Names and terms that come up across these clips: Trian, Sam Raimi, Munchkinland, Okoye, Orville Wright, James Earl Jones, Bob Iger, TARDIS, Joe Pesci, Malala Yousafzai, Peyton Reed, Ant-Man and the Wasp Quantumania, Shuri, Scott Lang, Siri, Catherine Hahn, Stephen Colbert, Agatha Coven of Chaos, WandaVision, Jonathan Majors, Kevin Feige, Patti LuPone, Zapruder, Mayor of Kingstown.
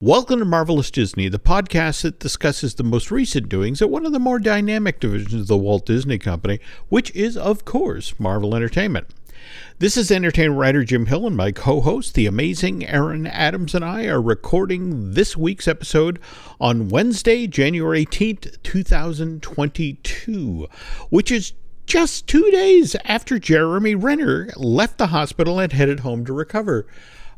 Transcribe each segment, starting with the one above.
Welcome to Marvelous Disney, the podcast that discusses the most recent doings at one of the more dynamic divisions of the Walt Disney Company, which is, of course, Marvel Entertainment. This is entertainment writer Jim Hill, and my co-host, the amazing Aaron Adams, and I are recording this week's episode on Wednesday, January 18th, 2022, which is just 2 days after Jeremy Renner left the hospital and headed home to recover.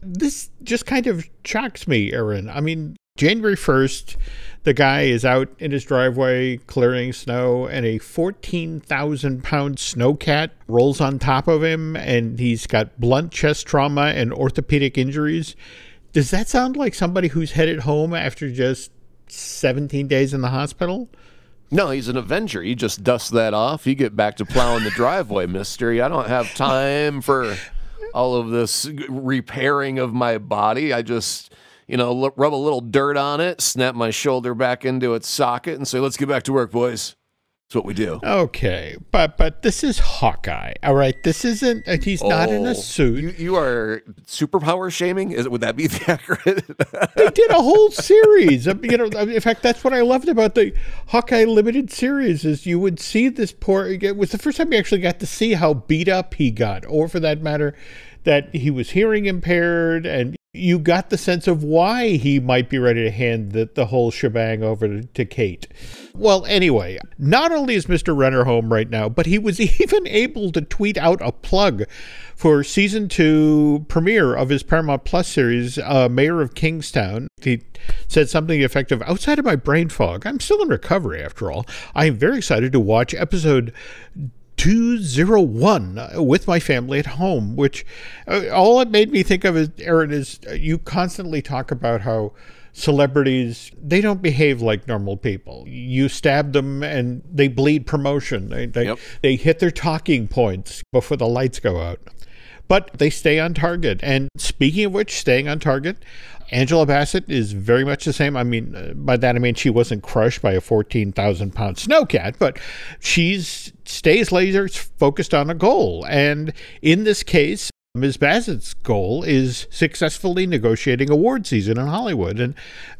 This just kind of shocks me, Aaron. I mean, January 1st, the guy is out in his driveway clearing snow, and a 14,000-pound snowcat rolls on top of him, and he's got blunt chest trauma and orthopedic injuries. Does that sound like somebody who's headed home after just 17 days in the hospital? No, he's an Avenger. He just dusts that off. You get back to plowing the driveway, mystery. I don't have time for all of this repairing of my body. I just, rub a little dirt on it, snap my shoulder back into its socket, and say, let's get back to work, boys. That's what we do. Okay, but this is Hawkeye, all right? This isn't, he's not in a suit. You are superpower shaming? Would that be accurate? They did a whole series. In fact, that's what I loved about the Hawkeye limited series is you would see this poor, it was the first time you actually got to see how beat up he got, or for that matter, that he was hearing impaired, and you got the sense of why he might be ready to hand the whole shebang over to Kate. Well, anyway, not only is Mr. Renner home right now, but he was even able to tweet out a plug for season 2 premiere of his Paramount Plus series, Mayor of Kingstown. He said something effective, outside of my brain fog, I'm still in recovery after all. I am very excited to watch episode 201 with my family at home, which all it made me think of is, Aaron, is you constantly talk about how celebrities, they don't behave like normal people. You stab them and they bleed promotion. They hit their talking points before the lights go out. But they stay on target. And speaking of which, staying on target, Angela Bassett is very much the same. I mean, by that I mean she wasn't crushed by a 14,000-pound snowcat, but she stays laser focused on a goal. And in this case, Ms. Bassett's goal is successfully negotiating award season in Hollywood. And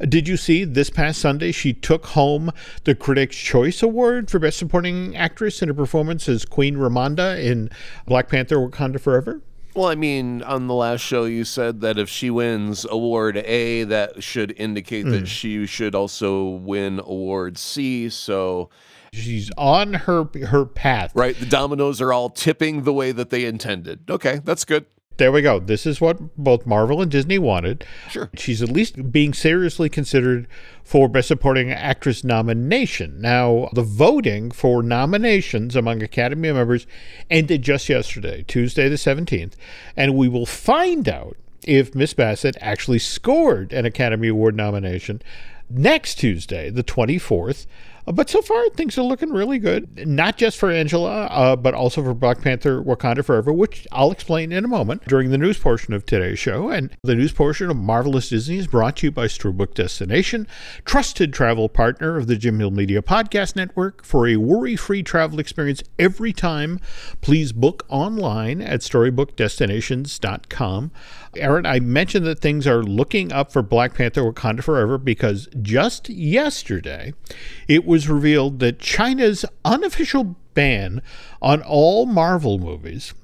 did you see this past Sunday, she took home the Critics' Choice Award for Best Supporting Actress in her performance as Queen Ramonda in Black Panther Wakanda Forever? Well, I mean, on the last show, you said that if she wins Award A, that should indicate that she should also win Award C, so she's on her path. Right, the dominoes are all tipping the way that they intended. Okay, that's good. There we go. This is what both Marvel and Disney wanted. Sure. She's at least being seriously considered for Best Supporting Actress nomination. Now, the voting for nominations among Academy members ended just yesterday, Tuesday the 17th, and we will find out if Miss Bassett actually scored an Academy Award nomination next Tuesday, the 24th. But so far, things are looking really good, not just for Angela, but also for Black Panther Wakanda Forever, which I'll explain in a moment during the news portion of today's show. And the news portion of Marvelous Disney is brought to you by Storybook Destination, trusted travel partner of the Jim Hill Media Podcast Network. For a worry-free travel experience every time, please book online at storybookdestinations.com. Aaron, I mentioned that things are looking up for Black Panther Wakanda Forever because just yesterday, it was revealed that China's unofficial ban on all Marvel movies,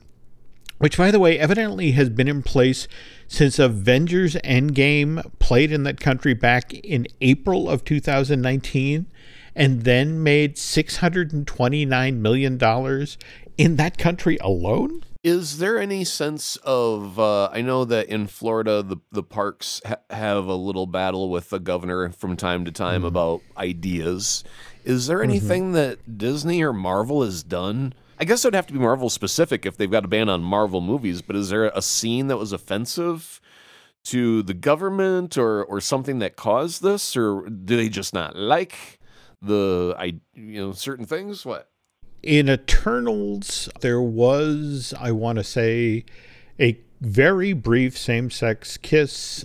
which, by the way, evidently has been in place since Avengers Endgame played in that country back in April of 2019 and then made $629 million in that country alone. Is there any sense of, I know that in Florida, the parks have a little battle with the governor from time to time about ideas. Is there anything that Disney or Marvel has done? I guess it would have to be Marvel specific if they've got a ban on Marvel movies, but is there a scene that was offensive to the government or something that caused this? Or do they just not like certain things? What? In Eternals, there was, I want to say, a very brief same-sex kiss.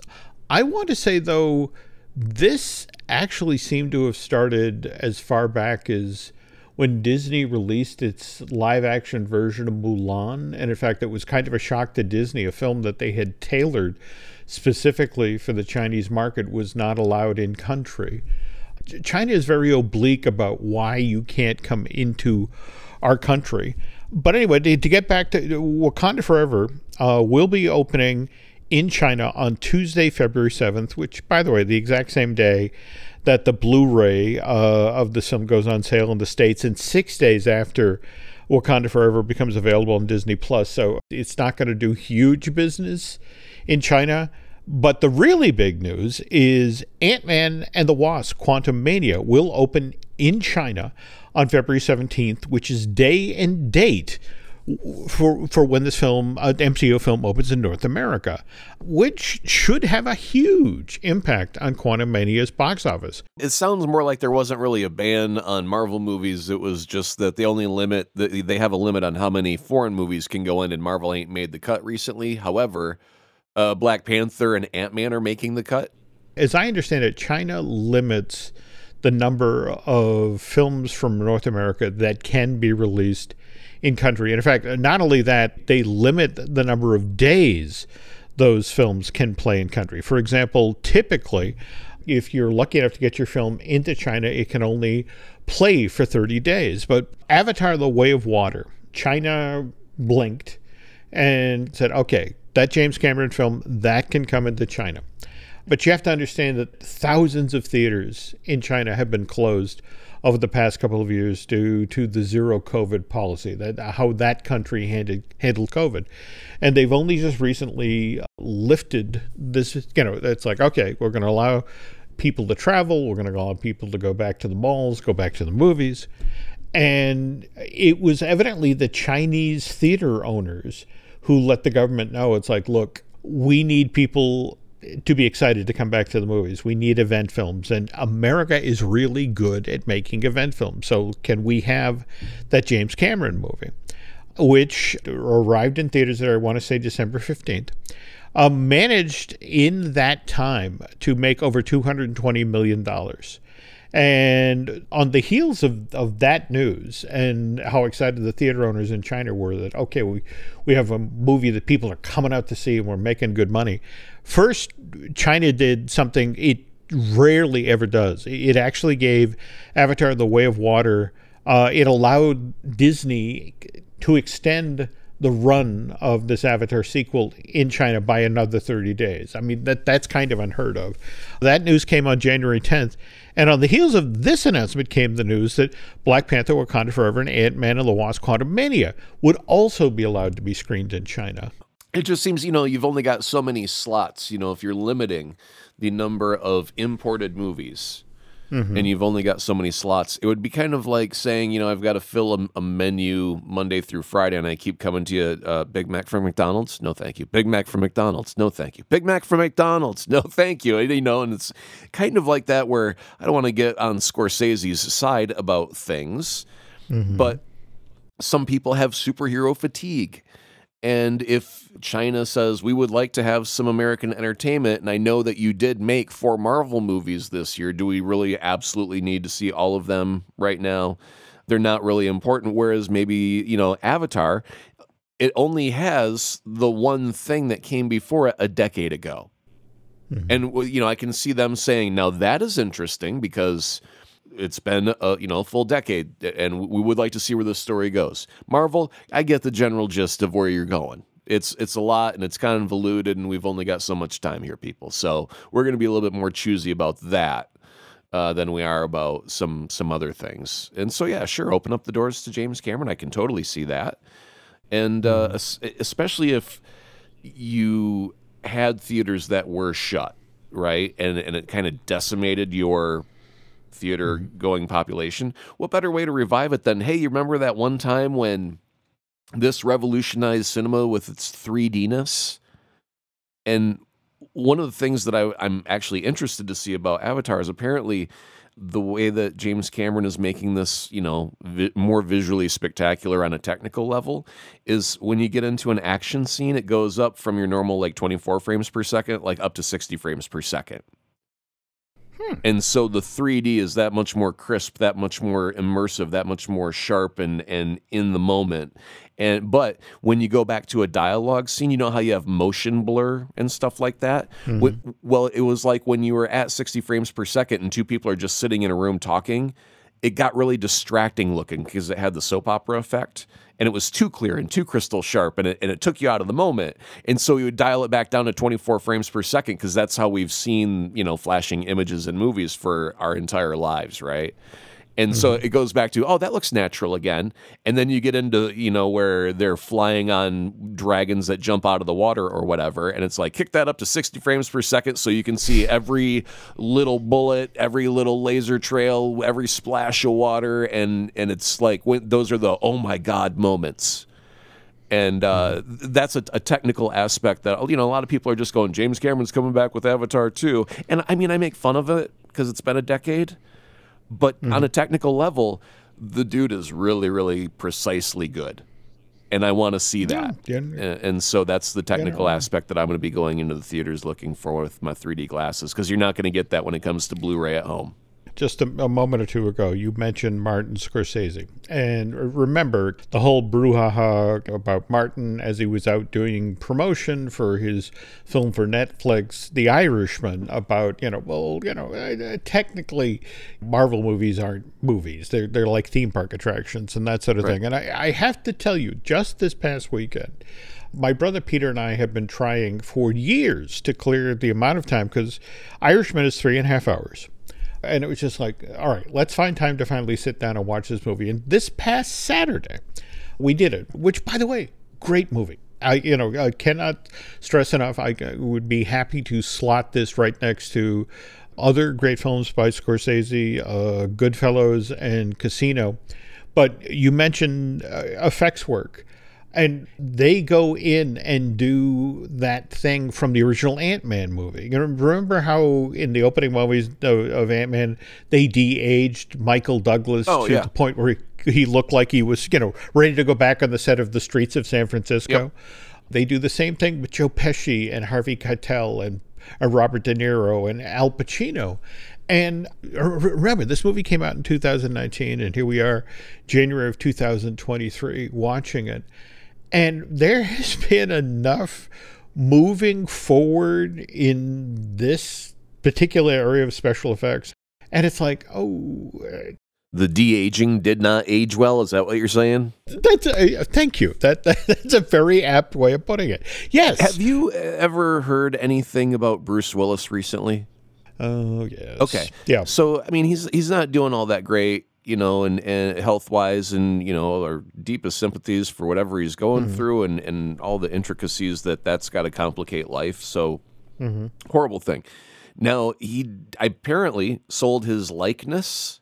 I want to say, though, this actually seemed to have started as far back as when Disney released its live-action version of Mulan. And in fact, it was kind of a shock to Disney, a film that they had tailored specifically for the Chinese market was not allowed in country. China is very oblique about why you can't come into our country. But anyway, to get back to Wakanda Forever, will be opening in China on Tuesday, February 7th, which, by the way, the exact same day that the Blu-ray of the film goes on sale in the States, and 6 days after Wakanda Forever becomes available on Disney Plus. So it's not going to do huge business in China. But the really big news is Ant-Man and the Wasp Quantumania will open in China on February 17th, which is day and date for when this film, MCU film, opens in North America, which should have a huge impact on Quantumania's box office. It sounds more like there wasn't really a ban on Marvel movies. It was just that they only limit, they have a limit on how many foreign movies can go in, and Marvel ain't made the cut recently. However, Black Panther and Ant-Man are making the cut. As I understand it, China limits the number of films from North America that can be released in country. And in fact, not only that, they limit the number of days those films can play in country. For example, typically, if you're lucky enough to get your film into China, it can only play for 30 days. But Avatar The Way of Water, China blinked and said, okay, that James Cameron film, that can come into China. But you have to understand that thousands of theaters in China have been closed over the past couple of years due to the zero COVID policy, that how that country handled COVID. And they've only just recently lifted this, you know, it's like, okay, we're going to allow people to travel. We're going to allow people to go back to the malls, go back to the movies. And it was evidently the Chinese theater owners who let the government know, it's like, look, we need people to be excited to come back to the movies. We need event films. And America is really good at making event films. So can we have that James Cameron movie, which arrived in theaters that I want to say December 15th, managed in that time to make over $220 million. And on the heels of that news and how excited the theater owners in China were that, okay, we have a movie that people are coming out to see and we're making good money. First, China did something it rarely ever does. It actually gave Avatar The Way of Water, it allowed Disney to extend the run of this Avatar sequel in China by another 30 days. I mean, that's kind of unheard of. That news came on January 10th. And on the heels of this announcement came the news that Black Panther, Wakanda Forever, and Ant-Man and the Wasp Quantumania would also be allowed to be screened in China. It just seems, you know, you've only got so many slots, you know, if you're limiting the number of imported movies, mm-hmm. and you've only got so many slots. It would be kind of like saying, you know, I've got to fill a menu Monday through Friday, and I keep coming to you, Big Mac from McDonald's? No, thank you. Big Mac from McDonald's? No, thank you. Big Mac from McDonald's? No, thank you. You know, and it's kind of like that where I don't want to get on Scorsese's side about things, mm-hmm. but some people have superhero fatigue. And if China says, we would like to have some American entertainment, and I know that you did make 4 Marvel movies this year, do we really absolutely need to see all of them right now? They're not really important. Whereas maybe, you know, Avatar, it only has the one thing that came before it a decade ago. Mm-hmm. And, you know, I can see them saying, now that is interesting because it's been a full decade, and we would like to see where this story goes. Marvel, I get the general gist of where you're going. It's a lot, and it's convoluted, and we've only got so much time here, people. So we're going to be a little bit more choosy about that than we are about some other things. And so, yeah, sure, open up the doors to James Cameron. I can totally see that. And especially if you had theaters that were shut, right, and it kind of decimated your theater going population. What better way to revive it than, hey, you remember that one time when this revolutionized cinema with its 3D-ness? And one of the things that I'm actually interested to see about Avatar is apparently the way that James Cameron is making this, you know, more visually spectacular on a technical level is when you get into an action scene, it goes up from your normal like 24 frames per second, like up to 60 frames per second. And so the 3D is that much more crisp, that much more immersive, that much more sharp and in the moment. But when you go back to a dialogue scene, you know how you have motion blur and stuff like that? Mm-hmm. Well, it was like when you were at 60 frames per second and two people are just sitting in a room talking, it got really distracting looking because it had the soap opera effect. And it was too clear and too crystal sharp, and it took you out of the moment. And so you would dial it back down to 24 frames per second because that's how we've seen, you know, flashing images in movies for our entire lives, right? And so it goes back to, oh, that looks natural again. And then you get into, you know, where they're flying on dragons that jump out of the water or whatever. And it's like, kick that up to 60 frames per second so you can see every little bullet, every little laser trail, every splash of water. And it's like, those are the, oh my God, moments. And that's a technical aspect that, you know, a lot of people are just going, James Cameron's coming back with Avatar 2. And I mean, I make fun of it because it's been a decade. But on a technical level, the dude is really, really precisely good. And I want to see that. And so that's the technical aspect that I'm going to be going into the theaters looking for with my 3D glasses, because you're not going to get that when it comes to Blu-ray at home. Just a moment or two ago, you mentioned Martin Scorsese. And remember the whole brouhaha about Martin as he was out doing promotion for his film for Netflix, The Irishman, about, you know, well, you know, technically Marvel movies aren't movies. They're like theme park attractions and that sort of thing. And I have to tell you, just this past weekend, my brother Peter and I have been trying for years to clear the amount of time, because Irishman is 3.5 hours. And it was just like, all right, let's find time to finally sit down and watch this movie. And this past Saturday, we did it, which, by the way, great movie. I cannot stress enough, I would be happy to slot this right next to other great films by Scorsese, Goodfellas and Casino. But you mentioned effects work. And they go in and do that thing from the original Ant-Man movie. You remember how in the opening movies of Ant-Man, they de-aged Michael Douglas the point where he looked like he was, you know, ready to go back on the set of The Streets of San Francisco. Yep. They do the same thing with Joe Pesci and Harvey Keitel and Robert De Niro and Al Pacino. And remember, this movie came out in 2019, and here we are, January of 2023, watching it. And there has been enough moving forward in this particular area of special effects. And it's like, oh. The de-aging did not age well? Is that what you're saying? Thank you. That's a very apt way of putting it. Yes. Have you ever heard anything about Bruce Willis recently? Oh, yes. Okay. Yeah. So, I mean, he's not doing all that great, you know, and health-wise, and, you know, our deepest sympathies for whatever he's going through and all the intricacies that's got to complicate life. So, horrible thing. Now, he apparently sold his likeness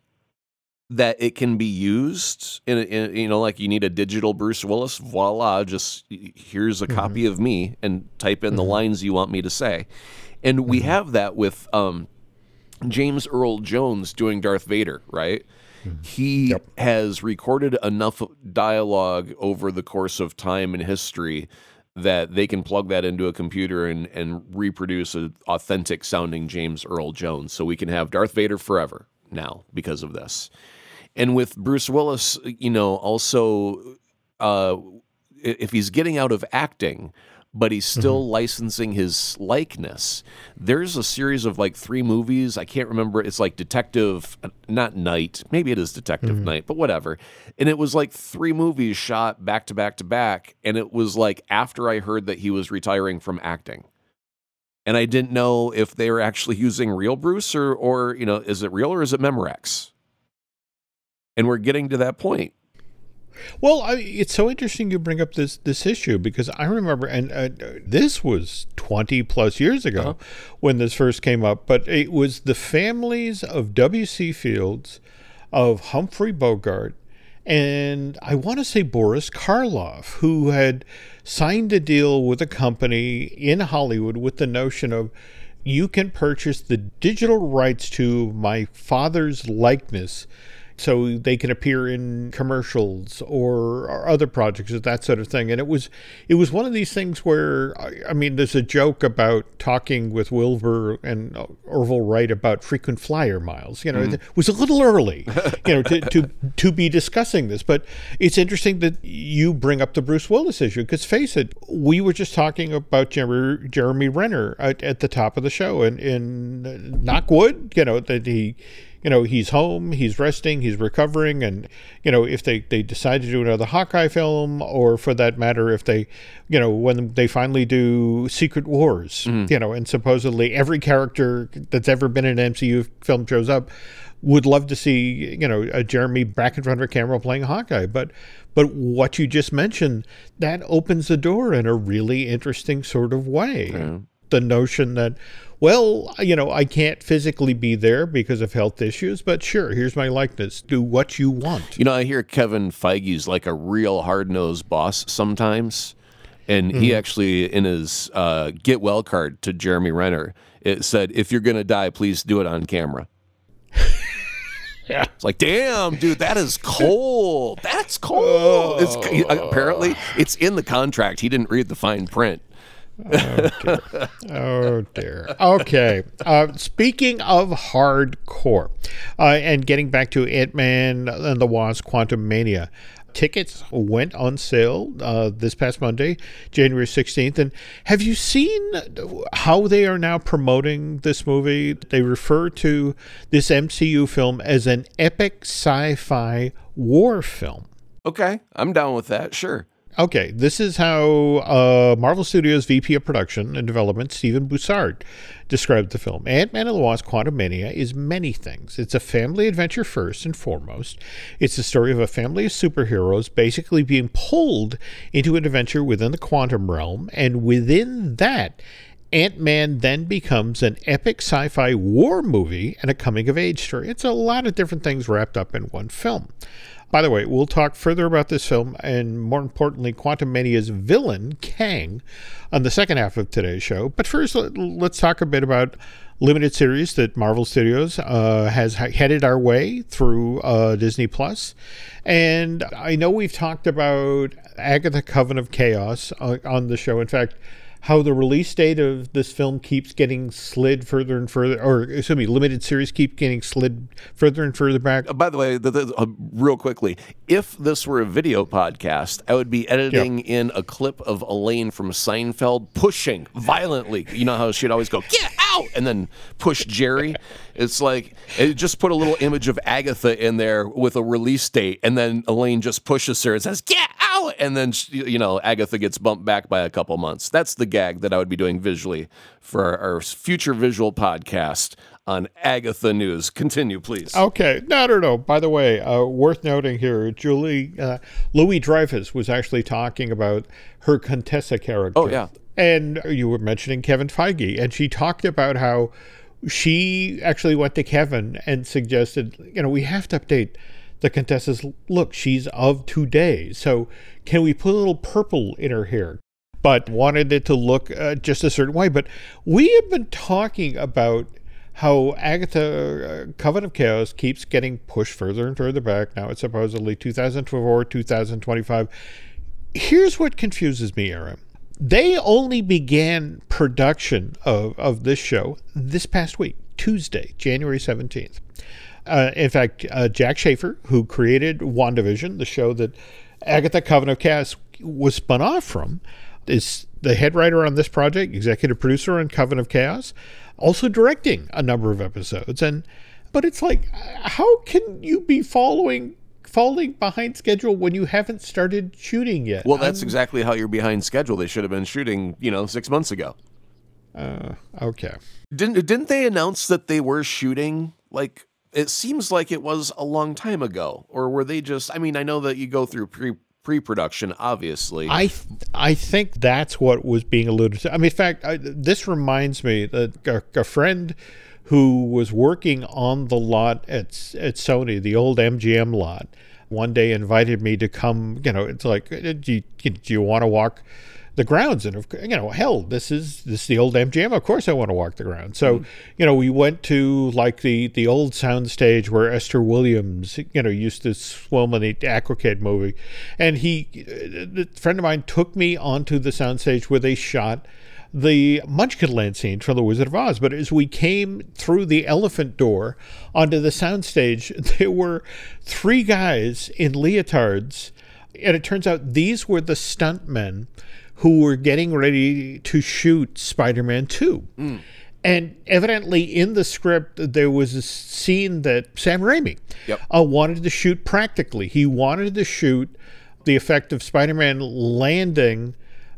that it can be used in, you know, like you need a digital Bruce Willis. Voila, just here's a copy of me and type in the lines you want me to say. And we have that with James Earl Jones doing Darth Vader, right? He has recorded enough dialogue over the course of time and history that they can plug that into a computer and reproduce an authentic sounding James Earl Jones. So we can have Darth Vader forever now because of this. And with Bruce Willis, you know, also if he's getting out of acting, but he's still licensing his likeness. There's a series of like 3 movies. I can't remember. It's like Detective, not Night. Maybe it is Detective Night, but whatever. And it was like 3 movies shot back to back to back. And it was like after I heard that he was retiring from acting. And I didn't know if they were actually using real Bruce or you know, is it real or is it Memorex? And we're getting to that point. Well, it's so interesting you bring up this issue, because I remember, and this was 20 plus years ago when this first came up, but it was the families of W.C. Fields, of Humphrey Bogart, and I want to say Boris Karloff, who had signed a deal with a company in Hollywood with the notion of, you can purchase the digital rights to my father's likeness so they can appear in commercials or other projects, that sort of thing. And it was one of these things where, I mean, there's a joke about talking with Wilbur and Orville Wright about frequent flyer miles. You know, it was a little early, to be discussing this. But it's interesting that you bring up the Bruce Willis issue, because face it, we were just talking about Jeremy Renner at the top of the show, and in knock wood, that he... he's home, he's resting, he's recovering, and, if they decide to do another Hawkeye film, or for that matter, if they, when they finally do Secret Wars, and supposedly every character that's ever been in an MCU film shows up, would love to see, a Jeremy back in front of a camera playing Hawkeye. But what you just mentioned, that opens the door in a really interesting sort of way. Yeah. The notion that, well, I can't physically be there because of health issues, but sure, here's my likeness. Do what you want. I hear Kevin Feige's like a real hard-nosed boss sometimes, and he actually, in his get well card to Jeremy Renner, it said, if you're going to die, please do it on camera. Yeah. It's like, damn, dude, that is cold. That's cold. Apparently, it's in the contract. He didn't read the fine print. Oh, dear. Okay. Speaking of hardcore, and getting back to Ant-Man and the Wasp Quantumania, tickets went on sale this past Monday, January 16th. And have you seen how they are now promoting this movie? They refer to this MCU film as an epic sci-fi war film. Okay. I'm down with that. Sure. Okay, this is how Marvel Studios VP of Production and Development, Steven Boussard, described the film. Ant-Man and the Wasp Quantumania is many things. It's a family adventure first and foremost. It's the story of a family of superheroes basically being pulled into an adventure within the quantum realm, and within that, Ant-Man then becomes an epic sci-fi war movie and a coming-of-age story. It's a lot of different things wrapped up in one film. By the way, we'll talk further about this film and, more importantly, Quantumania's villain, Kang, on the second half of today's show. But first, let's talk a bit about limited series that Marvel Studios has headed our way through Disney Plus. And I know we've talked about Agatha Coven of Chaos on the show. In fact, how the release date of this film keeps getting slid further and further, or excuse me, limited series keep getting slid further and further back. By the way, real quickly, if this were a video podcast, I would be editing in a clip of Elaine from Seinfeld pushing violently. You know how she'd always go, get out, and then push Jerry? It's like, it just put a little image of Agatha in there with a release date, and then Elaine just pushes her and says, get out, and then, Agatha gets bumped back by a couple months. That's the gag that I would be doing visually for our future visual podcast on Agatha News. Continue, please. Okay. No. By the way, worth noting here, Louis Dreyfus was actually talking about her Contessa character. Oh, yeah. And you were mentioning Kevin Feige, and she talked about how she actually went to Kevin and suggested, we have to update the Contessa's look. She's of today. So can we put a little purple in her hair? But wanted it to look just a certain way. But we have been talking about how Agatha Coven of Chaos keeps getting pushed further and further back. Now it's supposedly 2024, 2025. Here's what confuses me, Aaron. They only began production of this show this past week, Tuesday, January 17th. In fact, Jack Schaefer, who created WandaVision, the show that Agatha Coven of Chaos was spun off from, is the head writer on this project, executive producer on Coven of Chaos, also directing a number of episodes. But it's like, how can you be falling behind schedule when you haven't started shooting yet? Well, that's exactly how you're behind schedule. They should have been shooting, 6 months ago. Okay. Didn't they announce that they were shooting? Like, it seems like it was a long time ago. Or were they just? I mean, I know that you go through pre-production, obviously. I think that's what was being alluded to. I mean, in fact, this reminds me that a friend who was working on the lot at Sony, the old MGM lot, one day invited me to come. It's like, do you want to walk the grounds. And, you know, hell, this is the old MGM. Of course I want to walk the ground. So, you know, we went to like the old soundstage where Esther Williams, you know, used to swim in the Aquacade movie. And a friend of mine took me onto the soundstage where they shot the Munchkinland scene from The Wizard of Oz. But as we came through the elephant door onto the soundstage, there were three guys in leotards. And it turns out these were the stuntmen who were getting ready to shoot Spider-Man 2. Mm. And evidently in the script, there was a scene that Sam Raimi wanted to shoot practically. He wanted to shoot the effect of Spider-Man landing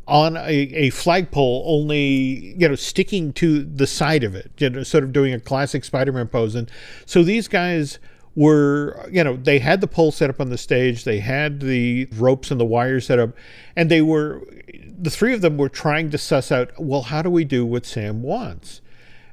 on a flagpole, only, you know, sticking to the side of it, you know, sort of doing a classic Spider-Man pose. And so these guys were, you know, they had the pole set up on the stage, they had the ropes and the wires set up, and they were, the three of them were trying to suss out, well, how do we do what Sam wants?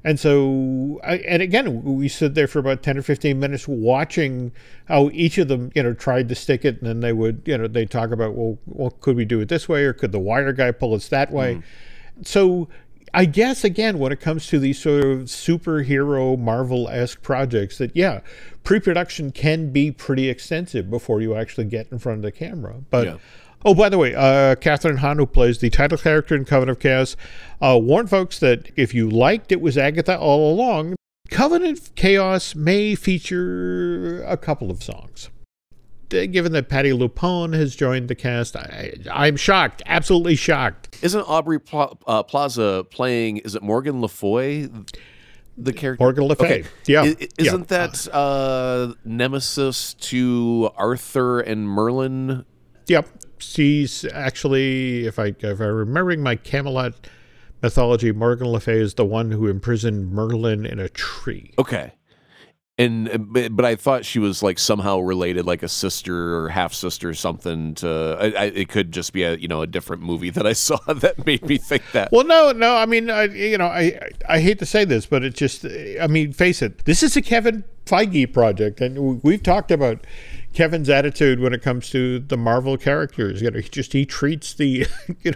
And so, and again, we stood there for about 10 or 15 minutes watching how each of them, you know, tried to stick it. And then they would, you know, they talk about, well, could we do it this way? Or could the wire guy pull us that way? Mm-hmm. So I guess, again, when it comes to these sort of superhero Marvel-esque projects, that, yeah, pre-production can be pretty extensive before you actually get in front of the camera. But yeah. Oh, by the way, Catherine Hahn, who plays the title character in Coven of Chaos, warned folks that if you liked It Was Agatha All Along, Coven of Chaos may feature a couple of songs. Given that Patti LuPone has joined the cast, I'm shocked, absolutely shocked. Isn't Aubrey Plaza playing, is it Morgan Le Fay? The character Morgan Le Fay. Okay. Yeah. Isn't that nemesis to Arthur and Merlin? Yep. She's actually, if I'm remembering my Camelot mythology, Morgan Le Fay is the one who imprisoned Merlin in a tree. Okay. And but I thought she was like somehow related, like a sister or half sister or something. It could just be a different movie that I saw that made me think that. Well, no. I mean, I hate to say this, but it's just, I mean, face it. This is a Kevin Feige project, and we've talked about Kevin's attitude when it comes to the Marvel characters. You know, he treats the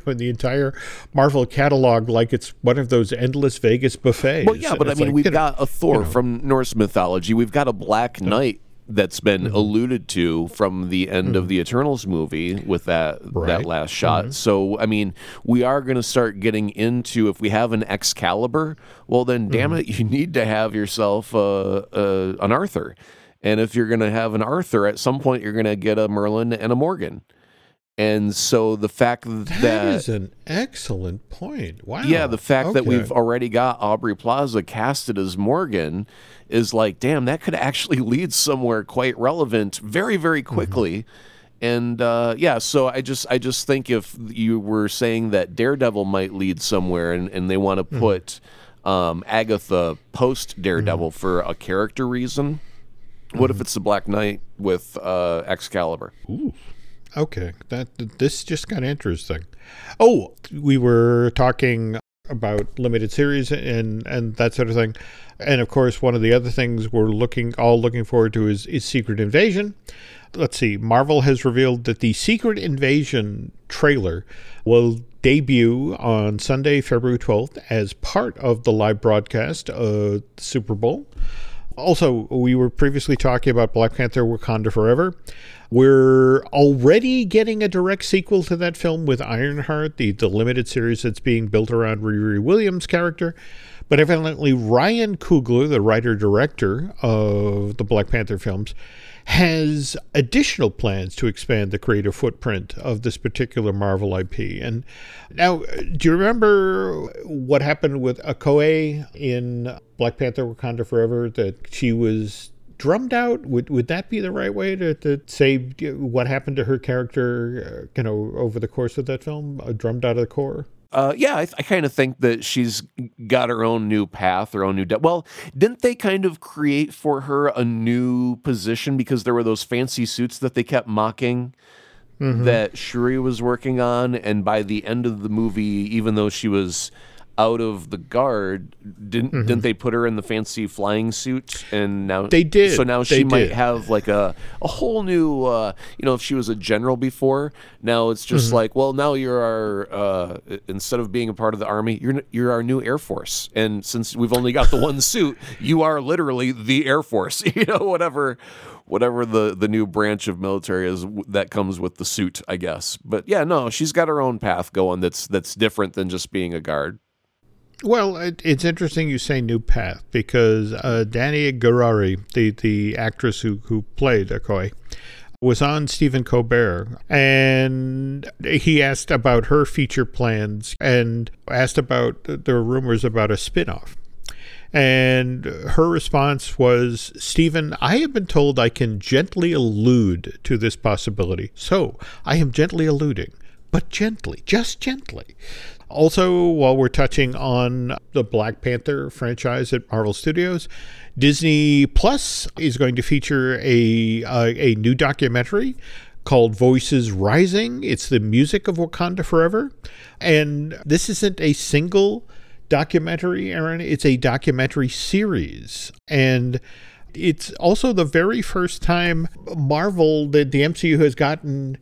entire Marvel catalog like it's one of those endless Vegas buffets. Well, yeah, but I mean, like, we've got a Thor from Norse mythology. We've got a Black Knight that's been alluded to from the end of the Eternals movie with that last shot. So, I mean, we are going to start getting into, if we have an Excalibur, well then, damn it, you need to have yourself an Arthur. And if you're going to have an Arthur, at some point you're going to get a Merlin and a Morgan. And so the fact that is an excellent point. Wow. Yeah, the fact that we've already got Aubrey Plaza casted as Morgan is like, damn, that could actually lead somewhere quite relevant very, very quickly. And so I just think if you were saying that Daredevil might lead somewhere and they want to put Agatha post Daredevil for a character reason. What if it's the Black Knight with Excalibur? Ooh, okay. This just got interesting. Oh, we were talking about limited series and that sort of thing, and of course, one of the other things we're looking forward to is Secret Invasion. Let's see. Marvel has revealed that the Secret Invasion trailer will debut on Sunday, February 12th, as part of the live broadcast of the Super Bowl. Also, we were previously talking about Black Panther Wakanda Forever. We're already getting a direct sequel to that film with Ironheart, the limited series that's being built around Riri Williams' character. But evidently, Ryan Coogler, the writer-director of the Black Panther films, has additional plans to expand the creative footprint of this particular Marvel IP. And now, do you remember what happened with Okoye in Black Panther Wakanda Forever, that she was drummed out? Would that be the right way to say what happened to her character, you know, over the course of that film, drummed out of the core? I kind of think that she's got her own new path, her own new... Well, didn't they kind of create for her a new position because there were those fancy suits that they kept mocking that Shuri was working on, and by the end of the movie, even though she was out of the guard, didn't they put her in the fancy flying suit? And now they did. So now she might have like a whole new, you know, if she was a general before, now it's just like, well, now you're our instead of being a part of the army, you're our new Air Force. And since we've only got the one suit, you are literally the Air Force. You know, whatever the new branch of military is that comes with the suit, I guess. But yeah, no, she's got her own path going. That's different than just being a guard. Well, it's interesting you say new path, because Dani Gharari, the actress who played Okoye, was on Stephen Colbert, and he asked about her future plans and asked about the rumors about a spinoff. And her response was, Stephen, I have been told I can gently allude to this possibility. So I am gently alluding, but gently, just gently. Also, while we're touching on the Black Panther franchise at Marvel Studios, Disney Plus is going to feature a new documentary called Voices Rising. It's the music of Wakanda Forever. And this isn't a single documentary, Aaron. It's a documentary series. And it's also the very first time Marvel, the MCU, has gotten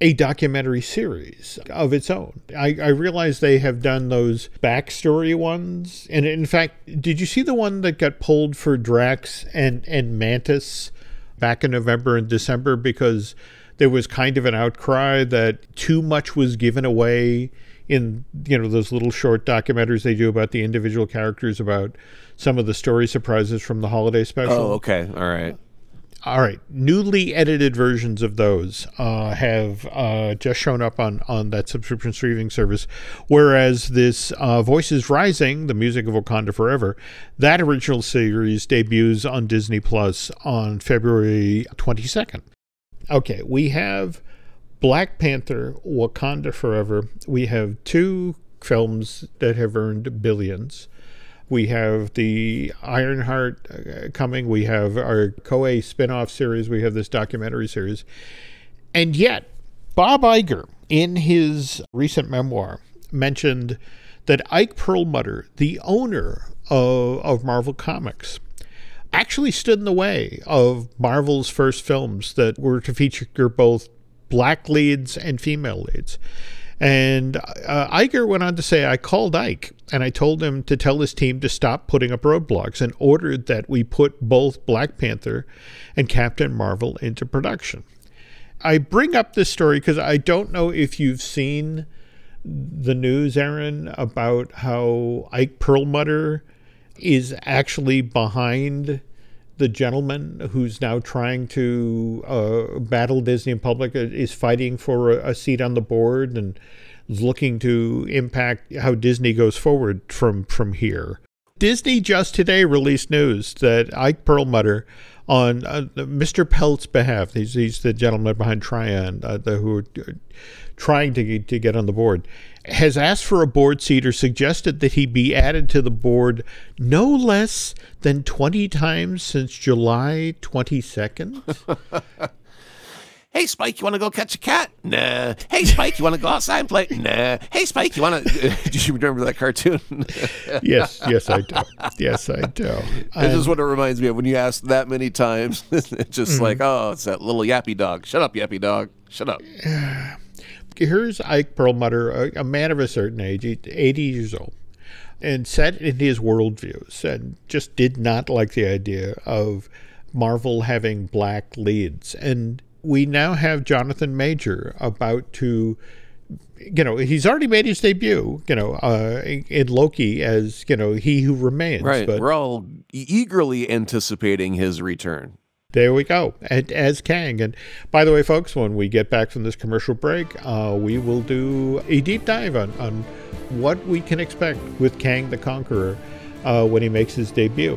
a documentary series of its own. I realize they have done those backstory ones. And in fact, did you see the one that got pulled for Drax and Mantis back in November and December? Because there was kind of an outcry that too much was given away in, you know, those little short documentaries they do about the individual characters, about some of the story surprises from the holiday special. Oh, okay. All right. Newly edited versions of those have just shown up on that subscription streaming service, whereas this Voices Rising, the music of Wakanda Forever, that original series debuts on Disney Plus on February 22nd. Okay, we have Black Panther, Wakanda Forever. We have two films that have earned billions. We have the Ironheart coming. We have our Koei spinoff series. We have this documentary series. And yet, Bob Iger, in his recent memoir, mentioned that Ike Perlmutter, the owner of Marvel Comics, actually stood in the way of Marvel's first films that were to feature both Black leads and female leads. And Iger went on to say, I called Ike and I told him to tell his team to stop putting up roadblocks and ordered that we put both Black Panther and Captain Marvel into production. I bring up this story because I don't know if you've seen the news, Aaron, about how Ike Perlmutter is actually behind the gentleman who's now trying to battle Disney in public, is fighting for a seat on the board and is looking to impact how Disney goes forward from here. Disney just today released news that Ike Perlmutter, on Mr. Peltz's behalf, he's the gentleman behind Trian, who are trying to get on the board, has asked for a board seat or suggested that he be added to the board no less than 20 times since July 22nd. Hey, Spike, you want to go catch a cat? Nah. Hey, Spike, you want to go outside and play? Nah. Hey, Spike, you want to... Do you remember that cartoon? Yes, I do. Yes, I do. This is what it reminds me of. When you ask that many times, it's just like, oh, it's that little yappy dog. Shut up, yappy dog. Shut up. Here's Ike Perlmutter, a man of a certain age, 80 years old, and set in his worldviews and just did not like the idea of Marvel having Black leads. And we now have Jonathan Major about to, you know, he's already made his debut, you know, in Loki as, you know, He Who Remains. Right, but we're all eagerly anticipating his return. There we go, and as Kang. And by the way, folks, when we get back from this commercial break, we will do a deep dive on what we can expect with Kang the Conqueror when he makes his debut.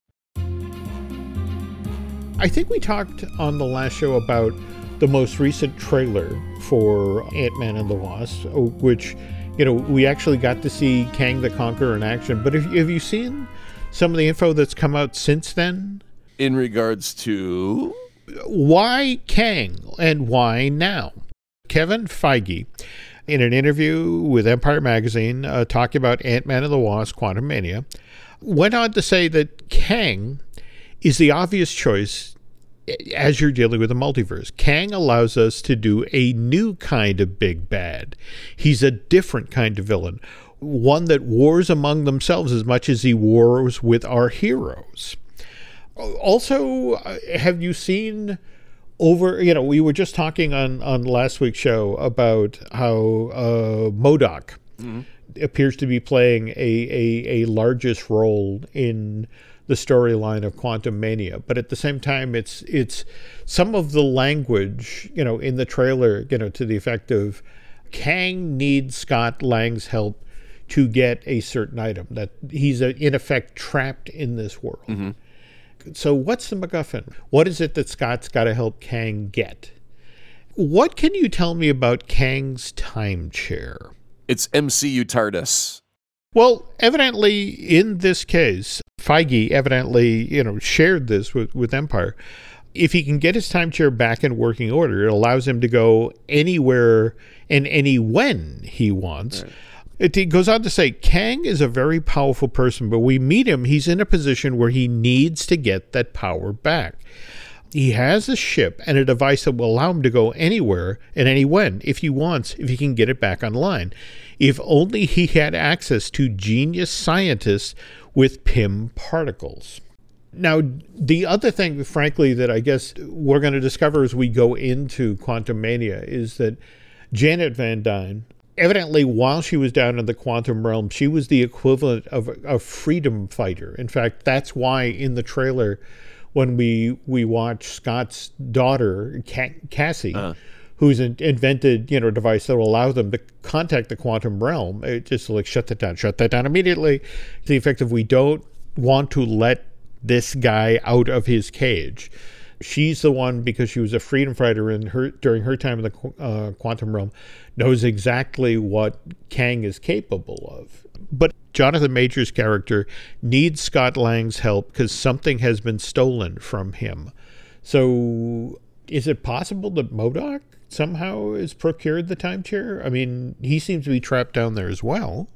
I think we talked on the last show about the most recent trailer for Ant-Man and the Wasp, which, you know, we actually got to see Kang the Conqueror in action. But have you seen some of the info that's come out since then? In regards to? Why Kang and why now? Kevin Feige, in an interview with Empire Magazine talking about Ant-Man and the Wasp Quantumania, went on to say that Kang is the obvious choice as you're dealing with a multiverse. Kang allows us to do a new kind of big bad. He's a different kind of villain, one that wars among themselves as much as he wars with our heroes. Also, have you seen over, you know, we were just talking on last week's show about how MODOK appears to be playing a largest role in the storyline of Quantumania, but at the same time, it's some of the language, you know, in the trailer, you know, to the effect of Kang needs Scott Lang's help to get a certain item, that he's in effect trapped in this world. Mm-hmm. So what's the MacGuffin? What is it that Scott's got to help Kang get? What can you tell me about Kang's time chair? It's MCU TARDIS. Well, evidently, in this case, Feige evidently, you know, shared this with Empire. If he can get his time chair back in working order, it allows him to go anywhere and any when he wants. Right. It goes on to say, Kang is a very powerful person, but we meet him, he's in a position where he needs to get that power back. He has a ship and a device that will allow him to go anywhere and any when, if he wants, if he can get it back online. If only he had access to genius scientists with PIM particles. Now, the other thing, frankly, that I guess we're going to discover as we go into Quantumania is that Janet Van Dyne, evidently, while she was down in the quantum realm, she was the equivalent of a freedom fighter. In fact, that's why in the trailer, when we watch Scott's daughter, Cassie, who's invented, you know, a device that will allow them to contact the quantum realm, it just like shut that down immediately, to the effect of, we don't want to let this guy out of his cage. She's the one, because she was a freedom fighter and during her time in the quantum realm, knows exactly what Kang is capable of. But Jonathan Major's character needs Scott Lang's help because something has been stolen from him. So is it possible that MODOK somehow has procured the time chair? I mean, he seems to be trapped down there as well.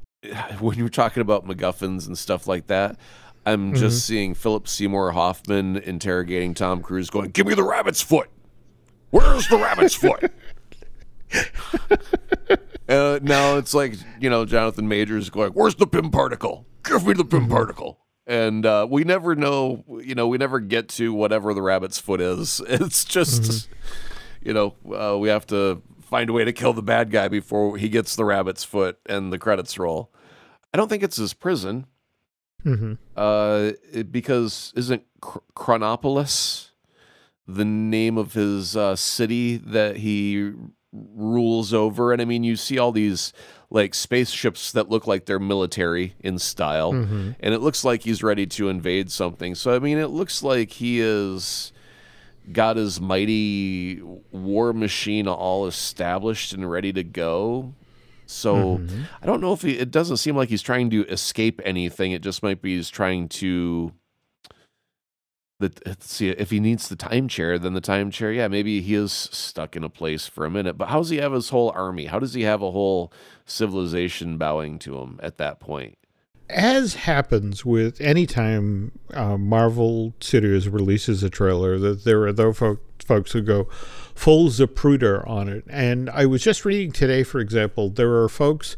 When you're talking about MacGuffins and stuff like that, I'm just seeing Philip Seymour Hoffman interrogating Tom Cruise going, "Give me the rabbit's foot. Where's the rabbit's foot?" Now it's like, you know, Jonathan Majors going, "Where's the PIM particle? Give me the PIM particle." And we never know, you know, we never get to whatever the rabbit's foot is. It's just, you know, we have to find a way to kill the bad guy before he gets the rabbit's foot and the credits roll. I don't think it's his prison. because isn't Chronopolis the name of his city that he rules over? And I mean, you see all these like spaceships that look like they're military in style, and it looks like he's ready to invade something. So I mean, it looks like he is got his mighty war machine all established and ready to go. So I don't know if it doesn't seem like he's trying to escape anything. It just might be he's trying to see if he needs the time chair, then the time chair. Yeah, maybe he is stuck in a place for a minute. But how does he have his whole army? How does he have a whole civilization bowing to him at that point? As happens with any time Marvel Studios releases a trailer, that there are those folks who go full Zapruder on it. And I was just reading today, for example, there are folks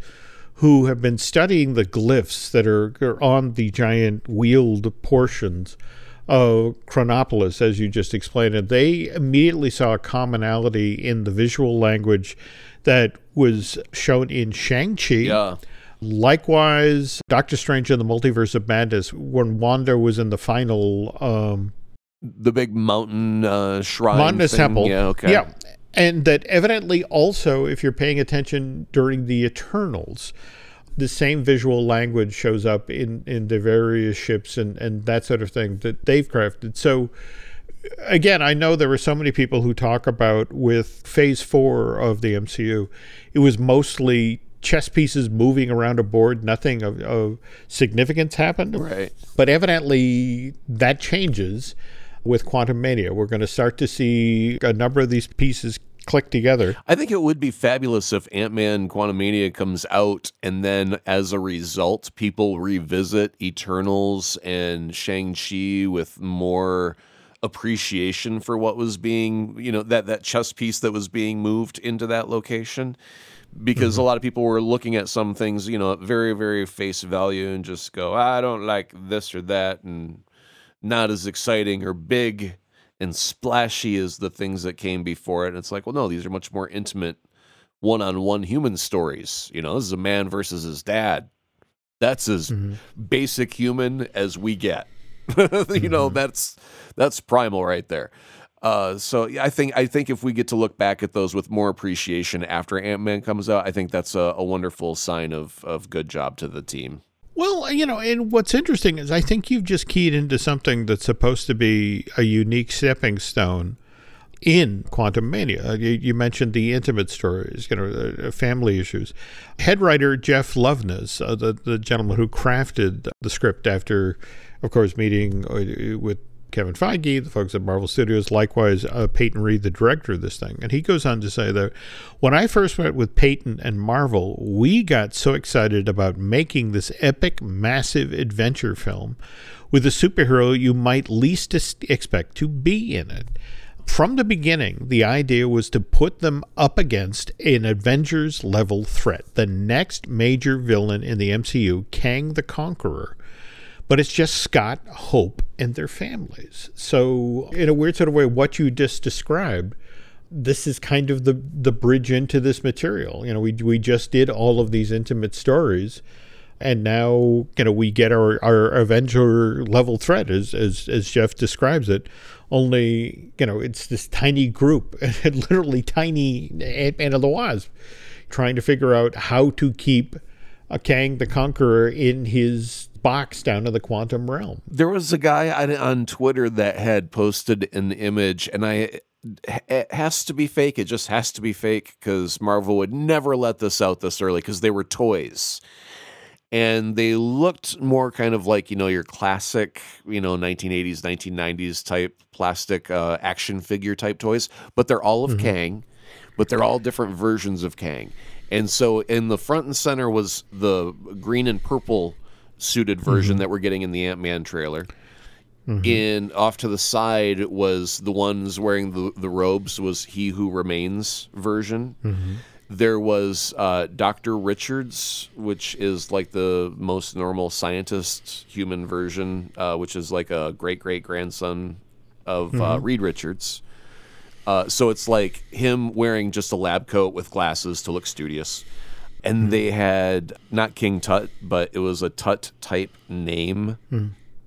who have been studying the glyphs that are on the giant wheeled portions of Chronopolis, as you just explained. And they immediately saw a commonality in the visual language that was shown in Shang-Chi. Yeah. Likewise, Doctor Strange and the Multiverse of Madness, when Wanda was in the final... the big mountain shrine Mountainous thing. Temple. Yeah, okay. Yeah, and that evidently also, if you're paying attention during the Eternals, the same visual language shows up in the various ships and that sort of thing that they've crafted. So, again, I know there were so many people who talk about with Phase 4 of the MCU, it was mostly... chess pieces moving around a board, nothing of significance happened. Right. But evidently that changes with Quantumania. We're going to start to see a number of these pieces click together. I think it would be fabulous if Ant-Man Quantumania comes out and then as a result, people revisit Eternals and Shang-Chi with more appreciation for what was being, you know, that chess piece that was being moved into that location. Because a lot of people were looking at some things, you know, at very, very face value and just go, I don't like this or that and not as exciting or big and splashy as the things that came before it. And it's like, well, no, these are much more intimate one-on-one human stories. You know, this is a man versus his dad. That's as basic human as we get. You know, that's primal right there. So I think if we get to look back at those with more appreciation after Ant-Man comes out, I think that's a wonderful sign of good job to the team. Well, you know, and what's interesting is I think you've just keyed into something that's supposed to be a unique stepping stone in Quantumania. You mentioned the intimate stories, you know, family issues. Head writer Jeff Loveness, the gentleman who crafted the script after, of course, meeting with Kevin Feige, the folks at Marvel Studios, likewise Peyton Reed, the director of this thing. And he goes on to say that when I first met with Peyton and Marvel, we got so excited about making this epic, massive adventure film with a superhero you might least expect to be in it. From the beginning, the idea was to put them up against an Avengers-level threat, the next major villain in the MCU, Kang the Conqueror. But it's just Scott, Hope, and their families. So in a weird sort of way, what you just described, this is kind of the bridge into this material. You know, we just did all of these intimate stories, and now, you know, we get our Avenger-level threat, as Jeff describes it, only, you know, it's this tiny group, literally tiny Ant-Man and the Wasp, trying to figure out how to keep Kang the Conqueror in his box down to the quantum realm. There was a guy on Twitter that had posted an image, and it has to be fake. It just has to be fake because Marvel would never let this out this early because they were toys. And they looked more kind of like, you know, your classic, you know, 1980s, 1990s type plastic action figure type toys, but they're all of Kang, but they're all different versions of Kang. And so in the front and center was the green and purple suited version that we're getting in the Ant-Man trailer. In off to the side was the ones wearing the robes was He Who Remains version. There was Dr. Richards, which is like the most normal scientist human version, which is like a great-great-grandson of Reed Richards. So it's like him wearing just a lab coat with glasses to look studious. And they had, not King Tut, but it was a Tut-type name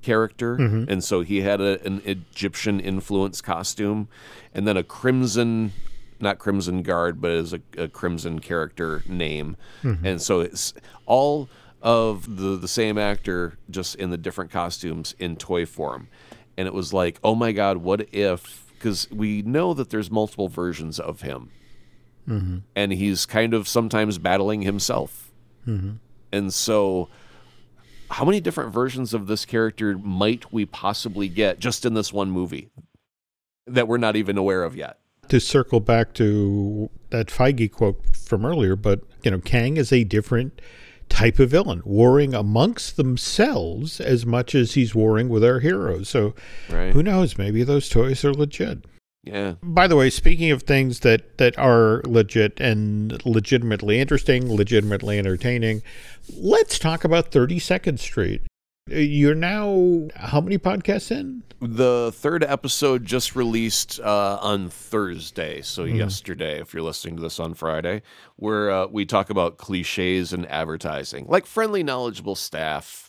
character. And so he had an Egyptian-influenced costume. And then a Crimson, not Crimson Guard, but it was a Crimson character name. And so it's all of the same actor, just in the different costumes in toy form. And it was like, oh my God, what if... Because we know that there's multiple versions of him. And he's kind of sometimes battling himself. And so how many different versions of this character might we possibly get just in this one movie that we're not even aware of yet? To circle back to that Feige quote from earlier, but, you know, Kang is a different type of villain, warring amongst themselves as much as he's warring with our heroes. So who knows? Maybe those toys are legit. Yeah. By the way, speaking of things that are legit and legitimately interesting, legitimately entertaining, let's talk about 32nd Street. You're now how many podcasts in? The third episode just released on Thursday, so yesterday, if you're listening to this on Friday, where we talk about cliches in advertising, like friendly, knowledgeable staff.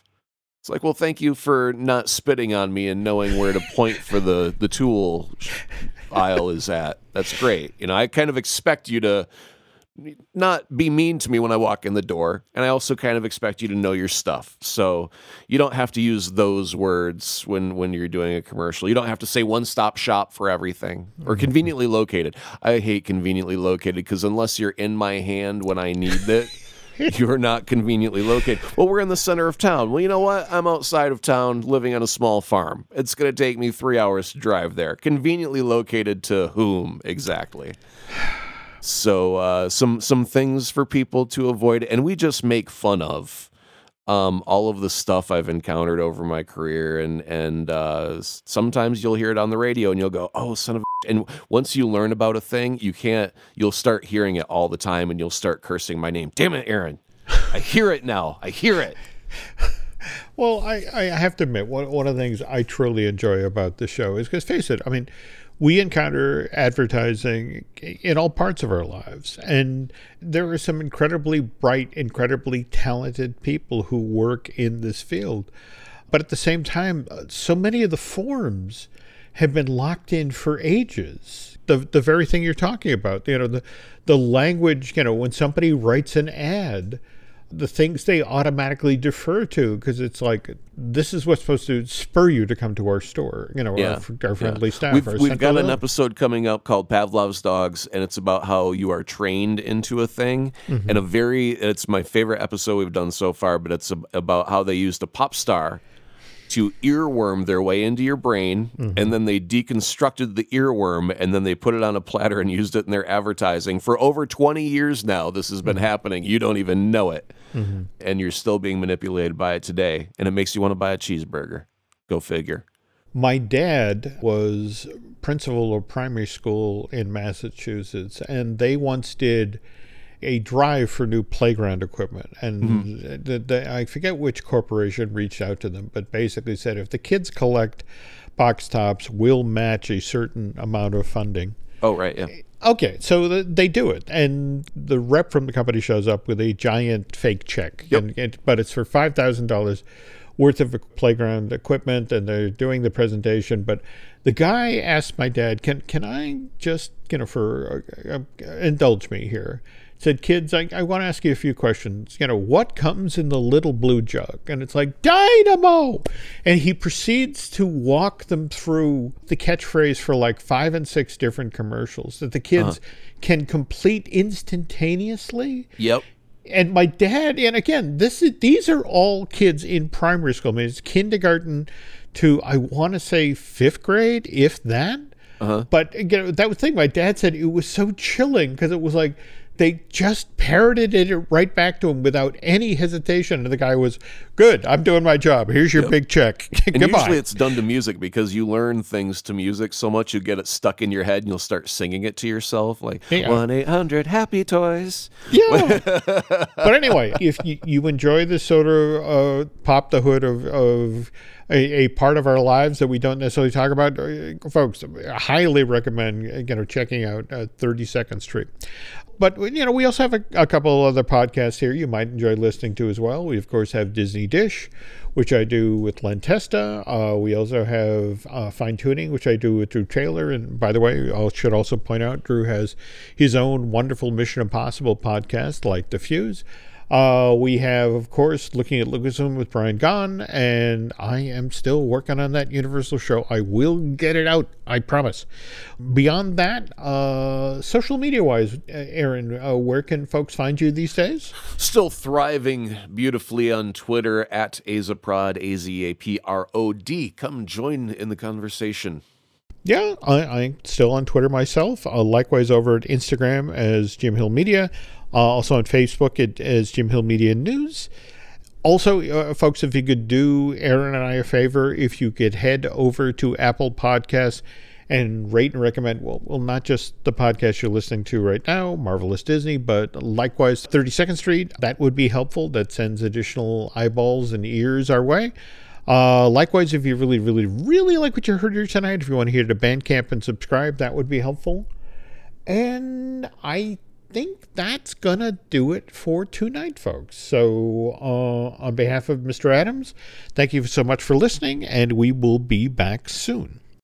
It's like, well, thank you for not spitting on me and knowing where to point for the tool aisle is at. That's great. You know, I kind of expect you to not be mean to me when I walk in the door. And I also kind of expect you to know your stuff. So you don't have to use those words when you're doing a commercial. You don't have to say one-stop shop for everything or conveniently located. I hate conveniently located because unless you're in my hand when I need it, you're not conveniently located. Well, we're in the center of town. Well, you know what? I'm outside of town living on a small farm. It's going to take me 3 hours to drive there. Conveniently located to whom exactly? So some things for people to avoid. And we just make fun of all of the stuff I've encountered over my career. And sometimes you'll hear it on the radio and you'll go, oh, son of a... And once you learn about a thing, you'll start hearing it all the time and you'll start cursing my name. Damn it, Aaron. I hear it now. I hear it. Well, I have to admit, one of the things I truly enjoy about the show is, because face it, I mean, we encounter advertising in all parts of our lives. And there are some incredibly bright, incredibly talented people who work in this field. But at the same time, so many of the forms have been locked in for ages. The very thing you're talking about, you know, the language, you know, when somebody writes an ad, the things they automatically defer to, because it's like, this is what's supposed to spur you to come to our store, you know, our friendly staff. We've got an episode coming up called Pavlov's Dogs, and it's about how you are trained into a thing. And it's my favorite episode we've done so far, but it's about how they used a pop star to earworm their way into your brain, and then they deconstructed the earworm, and then they put it on a platter and used it in their advertising. For over 20 years now, this has been happening. You don't even know it, and you're still being manipulated by it today, and it makes you want to buy a cheeseburger. Go figure. My dad was principal of primary school in Massachusetts, and they once did a drive for new playground equipment. And I forget which corporation reached out to them, but basically said, if the kids collect box tops, we'll match a certain amount of funding. Oh, right, yeah. Okay, so they do it. And the rep from the company shows up with a giant fake check. Yep. But it's for $5,000 worth of playground equipment, and they're doing the presentation. But the guy asked my dad, can I just, you know, indulge me here? Said, kids, I want to ask you a few questions. You know, what comes in the little blue jug? And it's like, dynamo! And he proceeds to walk them through the catchphrase for like 5 and 6 different commercials that the kids can complete instantaneously. Yep. And my dad, and again, these are all kids in primary school. I mean, it's kindergarten to, I want to say, 5th grade, if that. But again, that was the thing. My dad said it was so chilling because it was like, they just parroted it right back to him without any hesitation. And the guy was, good, I'm doing my job. Here's your big check. And goodbye. Usually it's done to music because you learn things to music so much you get it stuck in your head and you'll start singing it to yourself. Like, 1-800-HAPPY-TOYS. Yeah. But anyway, if you enjoy the sort of pop the hood of a part of our lives that we don't necessarily talk about, folks, I highly recommend, you know, checking out 30 Second Street. But, you know, we also have a couple other podcasts here you might enjoy listening to as well. We, of course, have Disney Dish, which I do with Len Testa. We also have Fine Tuning, which I do with Drew Taylor. And by the way, I should also point out Drew has his own wonderful Mission Impossible podcast, Light the Fuse. We have, of course, Looking at Lucasfilm with Brian Gaughan, and I am still working on that Universal show. I will get it out, I promise. Beyond that, social media-wise, Aaron, where can folks find you these days? Still thriving beautifully on Twitter at Azaprod, A-Z-A-P-R-O-D. Come join in the conversation. Yeah, I'm still on Twitter myself. Likewise over at Instagram as Jim Hill Media. Also on Facebook as Jim Hill Media News. Also, folks, if you could do Aaron and I a favor, if you could head over to Apple Podcasts and rate and recommend, well, not just the podcast you're listening to right now, Marvelous Disney, but likewise 32nd Street. That would be helpful. That sends additional eyeballs and ears our way. Likewise, if you really, really, really like what you heard here tonight, if you want to hear the Bandcamp and subscribe, that would be helpful. And I think that's gonna do it for tonight, folks. So on behalf of Mr. Adams, thank you so much for listening, and we will be back soon.